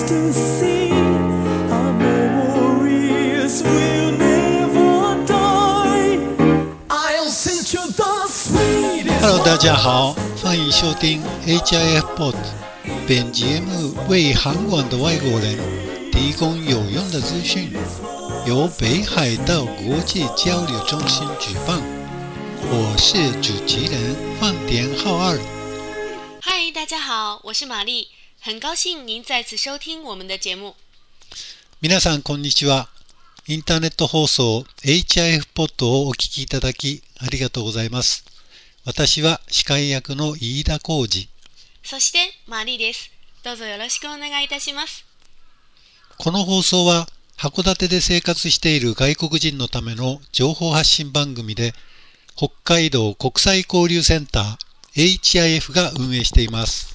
Hello， 大家好，欢迎收听 HIFPod， 本节目为韩国的外国人提供有用的资讯，由北海道国际交流中心举办。我是主持人范田浩二。嗨，大家好，我是玛丽，很高兴您再次收听我们的节目。皆さんこんにちは。インターネット放送 HIFPod をお聞きいただきありがとうございます。私は司会役の飯田浩二。そしてマリです。どうぞよろしくお願いいたします。この放送は函館で生活している外国人のための情報発信番組で、北海道国際交流センター HIF が運営しています。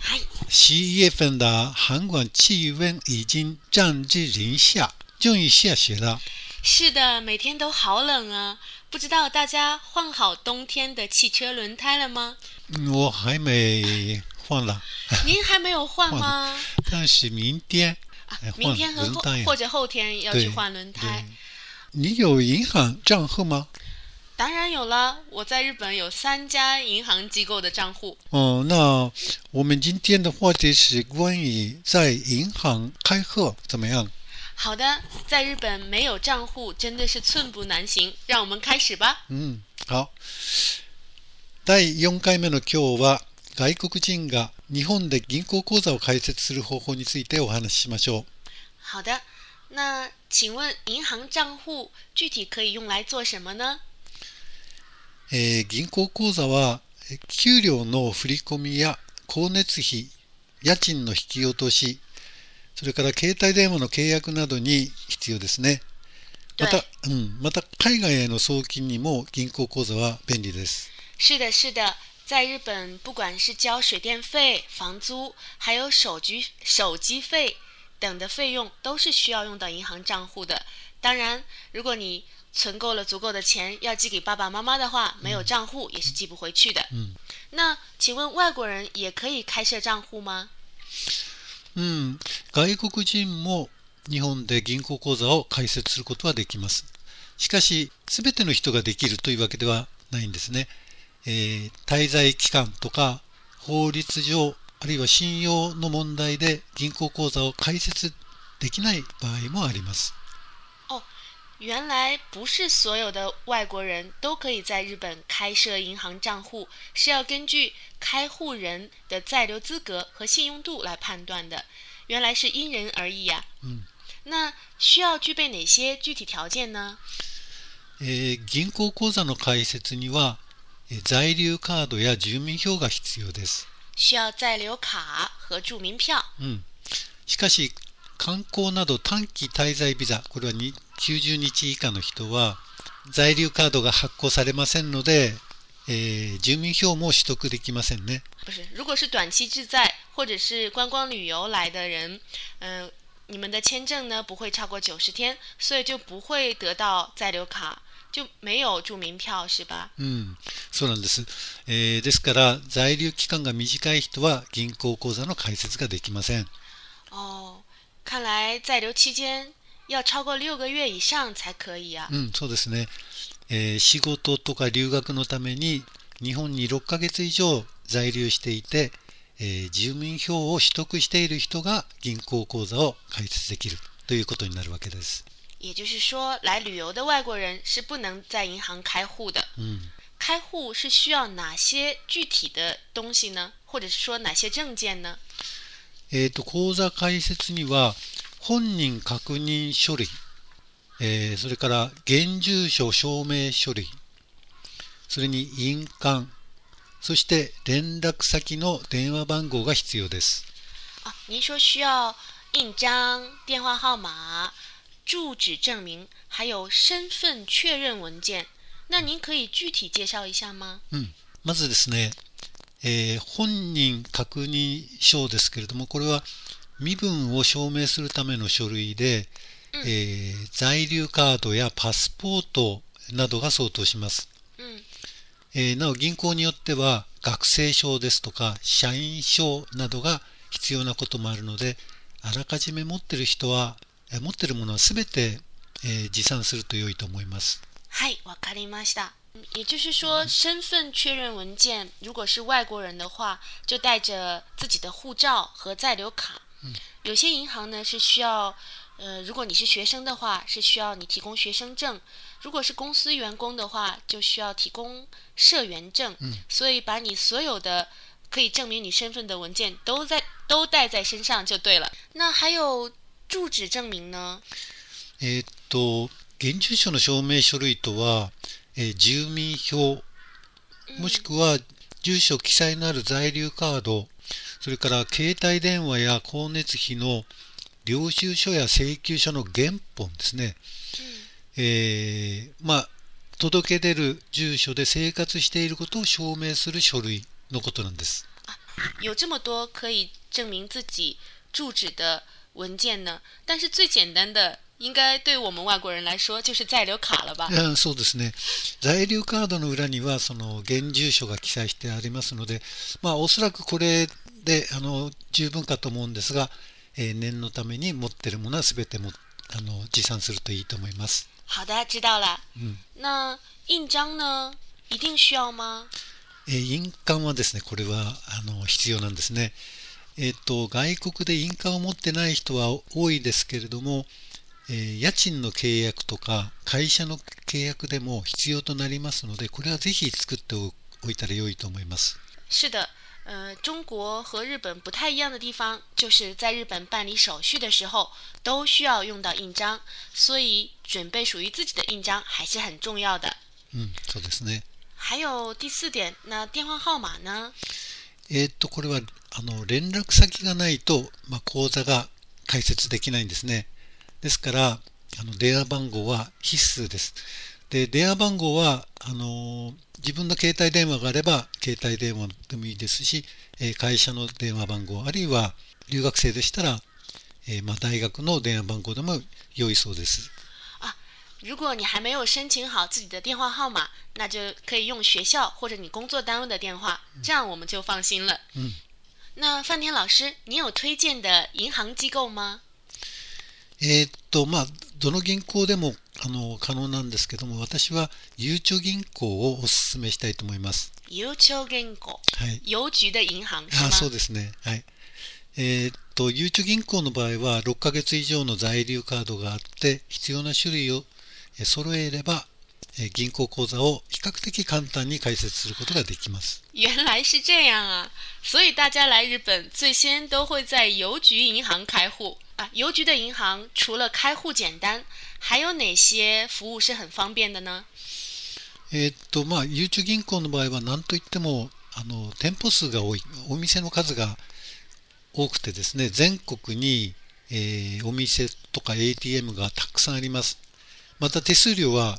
はい。CEFN 的韩国气温已经降至0度，终于下雪了。是的，每天都好冷啊。不知道大家换好冬天的汽车轮胎了吗？我还没换了。您还没有换吗？但是明天明天或者后天要去换轮胎。你有银行账户吗？当然有了，我在日本有3家银行机构的账户。哦，那我们今天的话题是关于在银行开户怎么样？好的，在日本没有账户真的是寸步难行。让我们开始吧。嗯，好。第4回目の今日は、外国人が日本で銀行口座を開設する方法についてお話ししましょう。好的。那请问银行账户具体可以用来做什么呢？銀行口座は給料の振り込みや光熱費、家賃の引き落とし、それから携帯電話の契約などに必要ですね。また海外への送金にも銀行口座は便利です。是的，是的，在日本不管是交水电费、房租，还有手机费等的费用，都是需要用到银行账户的。当然，如果你存够了足够的钱要寄给爸爸妈妈的话，没有账户也是寄不回去的。那请问外国人也可以开设账户吗？外国人も日本で銀行口座を開設することはできます。しかし、すべての人ができるというわけではないんですね。滞在期間とか法律上、あるいは信用の問題で銀行口座を開設できない場合もあります。原来不是所有的外国人都可以在日本开设银行账户，是要根据开户人的在留资格和信用度来判断的。原来是因人而异呀。那需要具备哪些具体条件呢？銀行口座の開設には在留カードや住民票が必要です。需要在留卡和住民票。しかし観光など短期滞在ビザ、これは90日以下の人は在留カードが発行されませんので、住民票も取得できませんね。不是，如果是短期滞在或者是观光旅游来的人，你们的签证呢不会超过90天，所以就不会得到在留卡，就没有住民票，是吧？そうなんです。ですから在留期間が短い人は銀行口座の開設ができません。看来在留期間要超过6个月以上才可以啊。そうですね。仕事とか留学のために日本に6ヶ月以上在留していて、住民票を取得している人が銀行口座を開設できるということになるわけです。也就是说，来旅游的外国人是不能在银行开户的。开户是需要哪些具体的东西呢？或者是说哪些证件呢？口座開設には本人確認書類、それから現住所証明書類、それに印鑑、そして連絡先の電話番号が必要です。您说需要印章、电话号码、住址证明、还有身份确认文件。那您可以具体介绍一下吗？まずですね。本人確認書ですけれども、これは身分を証明するための書類で、在留カードやパスポートなどが相当します。なお銀行によっては学生証ですとか社員証などが必要なこともあるので、あらかじめ持ってるものは全て持参すると良いと思います。はい、わかりました。也就是说，身份确认文件如果是外国人的话，就带着自己的护照和在留卡。有些银行呢是需要，如果你是学生的话，是需要你提供学生证；如果是公司员工的话，就需要提供社员证。所以把你所有的可以证明你身份的文件都带在身上就对了。那还有住址证明呢？現住所の証明書類とは、住民票もしくは住所記載のある在留カード、それから携帯電話や光熱費の領収書や請求書の原本ですね。届け出る住所で生活していることを証明する書類のことなんです。有这么多可以证明自己住址的文件呢？但是最简单的应该对我们外国人来说就是在留卡了吧？そうですね。在留カードの裏にはその現住所が記載してありますので、おそらくこれで十分かと思うんですが、念のために持ってるものは全て持参するといいと思います。好的，知道了。那印章呢？一定需要吗？印鑑はですね、これは必要なんですね。外国で印鑑を持ってない人は多いですけれども、家賃の契約とか会社の契約でも必要となりますので、これはぜひ作っておいたら良いと思います。是的，中国和日本不太一样的地方，就是在日本办理手续的时候都需要用到印章，所以准备属于自己的印章还是很重要的。そうですね。还有第四点，那电话号码呢？これは連絡先がないと、口座が開設できないんですね。ですから電話番号は必須です。で、電話番号は自分の携帯電話があれば携帯電話でもいいですし、会社の電話番号、あるいは留学生でしたら、大学の電話番号でも良いそうです。如果你还没有申请好自己的电话号码，那就可以用学校或者你工作单位的电话，这样我们就放心了。那范田老师，你有推荐的银行机构吗？どの銀行でも可能なんですけども、私はゆうちょ銀行をお勧めしたいと思います。ゆうちょ銀行、はい、郵局的銀行ですか？そうですね。はい。ゆうちょ銀行の場合は6ヶ月以上の在留カードがあって、必要な種類を揃えれば銀行口座を比較的簡単に開設することができます。原来是这样啊！所以大家来日本最先都会在邮局银行开户。邮局的银行除了开户简单，还有哪些服务是很方便的呢？ゆうちょ銀行の場合は何といっても店舗数が多い、お店の数が多くてですね、全国に、お店とか ATM がたくさんあります。また手数料は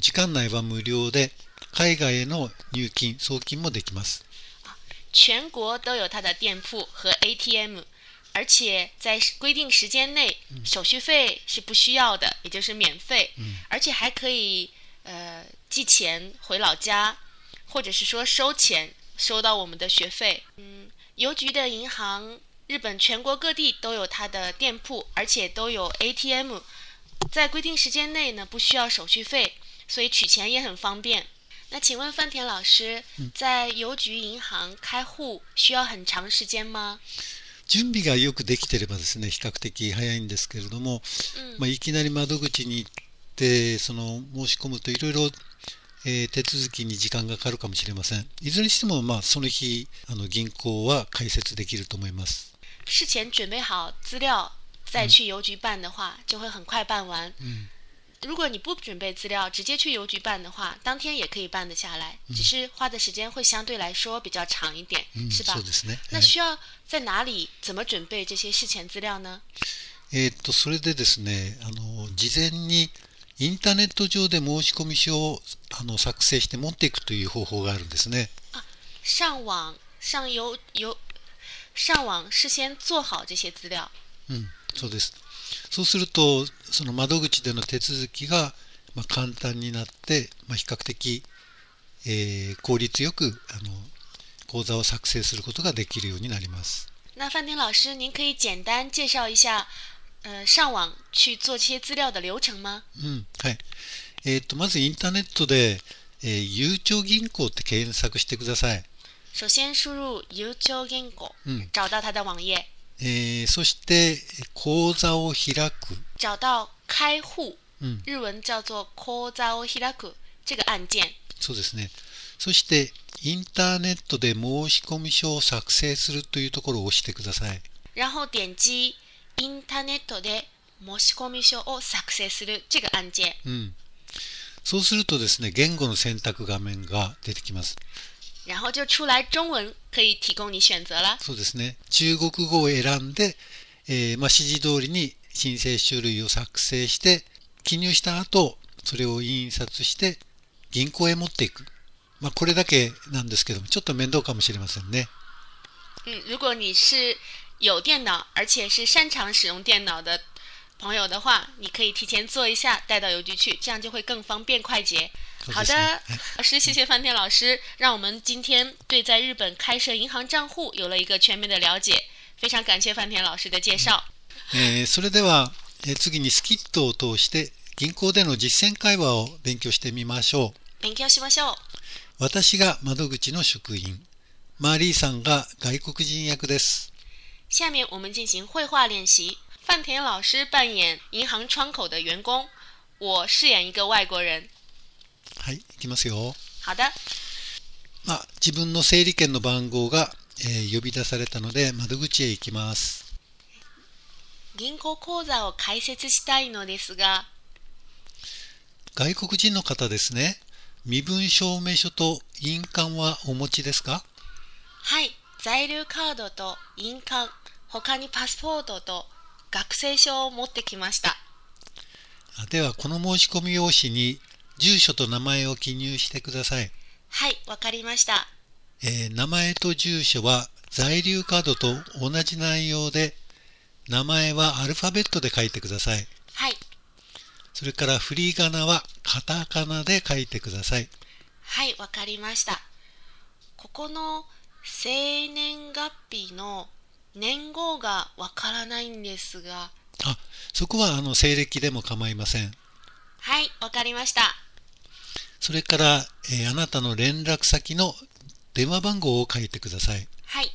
時間内は無料で、海外への入金送金もできます。全国都有它的店铺和 ATM。而且在规定时间内手续费是不需要的，也就是免费。而且还可以寄钱回老家，或者是说收钱，收到我们的学费。邮局的银行，日本全国各地都有它的店铺，而且都有 ATM。在规定时间内呢，不需要手续费，所以取钱也很方便。那请问范田老师，在邮局银行开户需要很长时间吗？準備がよくできていればですね、比較的早いんですけれども、いきなり窓口に行って申し込むといろいろ手続きに時間がかかるかもしれません。いずれにしてもその日銀行は開設できると思います。事前準備好資料再去郵局辦的話、就會很快辦完。如果你不準備資料直接去郵局辦的話，當天也可以辦得下來，只是花的時間會相對來說比較長一點，是吧？そうですね。那需要在哪裡、怎麼準備這些事前資料呢？それでですね、事前にインターネット上で申し込み書を作成して持っていくという方法があるんですね。上網事先做好這些資料。そうです。そうするとその窓口での手続きが簡単になって、比較的、効率よく口座を作成することができるようになります。那范婷老师，您可以简单介紹一下、上網去做这些资料的流程吗？はい。まずインターネットで、ゆうちょ銀行って検索してください。首先输入ゆうちょ銀行、找到它的网页。そして口座を開く。找到開户、日文叫做口座を開く这个按键。そうですね。そしてインターネットで申し込み書を作成するというところを押してください。然后点击インターネットで申し込み書を作成する这个按键。そうするとですね、言語の選択画面が出てきます。然后就出来中文可以提供你选择了。そうですね。中国語を選んで、指示通りに申請書類を作成して記入した後、それを印刷して銀行へ持っていく。これだけなんですけども、ちょっと面倒かもしれませんね。如果你是有电脑而且是擅长使用电脑的朋友的话，你可以提前做一下带到邮局去，这样就会更方便快捷。好的，老师，谢谢范婷老师，让我们今天对在日本开设银行账户有了一个全面的了解。非常感谢范婷老师的介绍。それでは、次にスキットを通して銀行での実践会話を勉強してみましょう。勉強しましょう。私が窓口の職員、マーリーさんが外国人役です。下面我们进行绘画练习。范田老师扮演银行窗口的员工，我饰演一个外国人。はい、いきますよ。好的。自分の整理券の番号が、呼び出されたので窓口へ行きます。銀行口座を開設したいのですが。外国人の方ですね。身分証明書と印鑑はお持ちですか？はい、在留カードと印鑑、他にパスポートと学生証を持ってきました。では、この申し込み用紙に住所と名前を記入してください。はい、わかりました。名前と住所は在留カードと同じ内容で、名前はアルファベットで書いてください。はい。それから振り仮名はカタカナで書いてください。はい、わかりました。ここの生年月日の年号がわからないんですが。そこは西暦でも構いません。はい、わかりました。それから、あなたの連絡先の電話番号を書いてください。はい。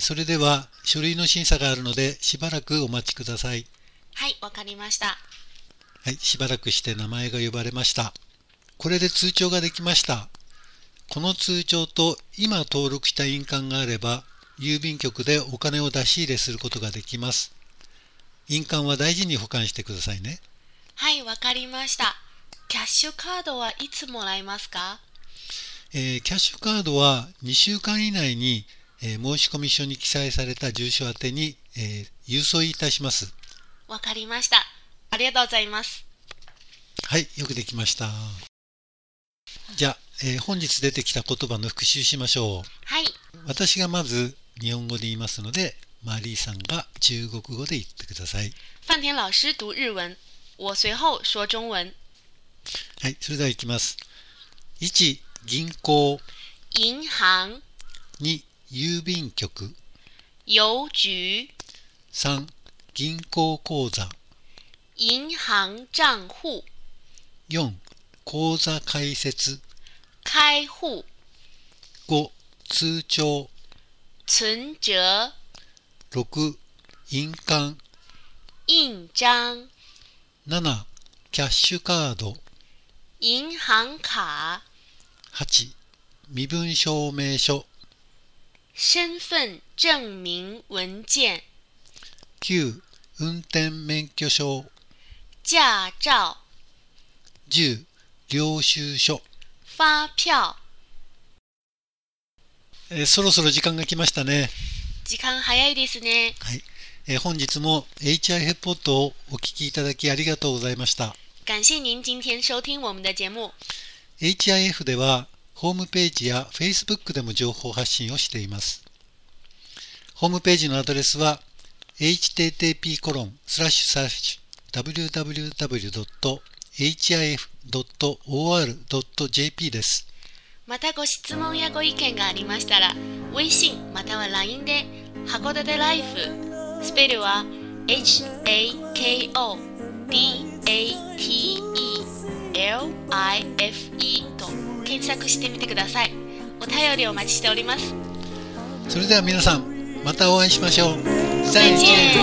それでは書類の審査があるのでしばらくお待ちください。はい、わかりました。はい、しばらくして名前が呼ばれました。これで通帳ができました。この通帳と今登録した印鑑があれば、郵便局でお金を出し入れすることができます。印鑑は大事に保管してくださいね。はい、わかりました。キャッシュカードはいつもらえますか？キャッシュカードは2週間以内に、申込書に記載された住所宛てに、郵送いたします。わかりました。ありがとうございます。はい、よくできました。じゃあ、本日出てきた言葉の復習しましょう。はい。私がまず日本語で言いますので、マリーさんが中国語で言ってください。范田老師读日文、我随后说中文。はい、それでは行きます。1、銀行。銀行。2、郵便局。郵局。3、銀行口座。銀行账户。4、口座開設。開户。5、通帳。存折。6、印鑑。印章。7、キャッシュカード。銀行卡。8、身分証明書。身份证明文件。9、運転免許証。驾照。10、領収書。发票。そろそろ時間が来ましたね。時間早いですね。はい。本日も HIFPod をお聞きいただきありがとうございました。感謝您今天收听我们的节目。HIF ではホームページや Facebook でも情報発信をしています。ホームページのアドレスはhttp://www.hif.or.jp です。またご質問やご意見がありましたら微信または LINE で函館ライフ、スペルは HAKODATELIFE と検索してみてください。お便りお待ちしております。それでは皆さん、またお会いしましょう。再見。